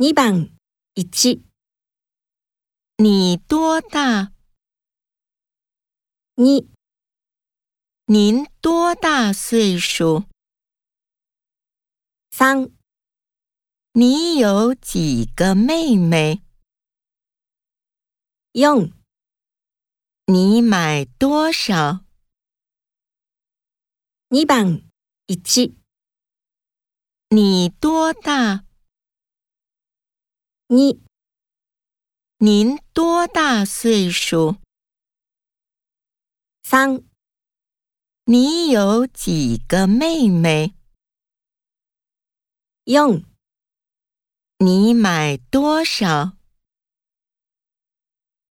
2番1、你多大？2、您多大岁数？3、你有几个妹妹？4、你买多少？2番1、你多大？2、您多大岁数？3、你有几个妹妹？4、你买多少？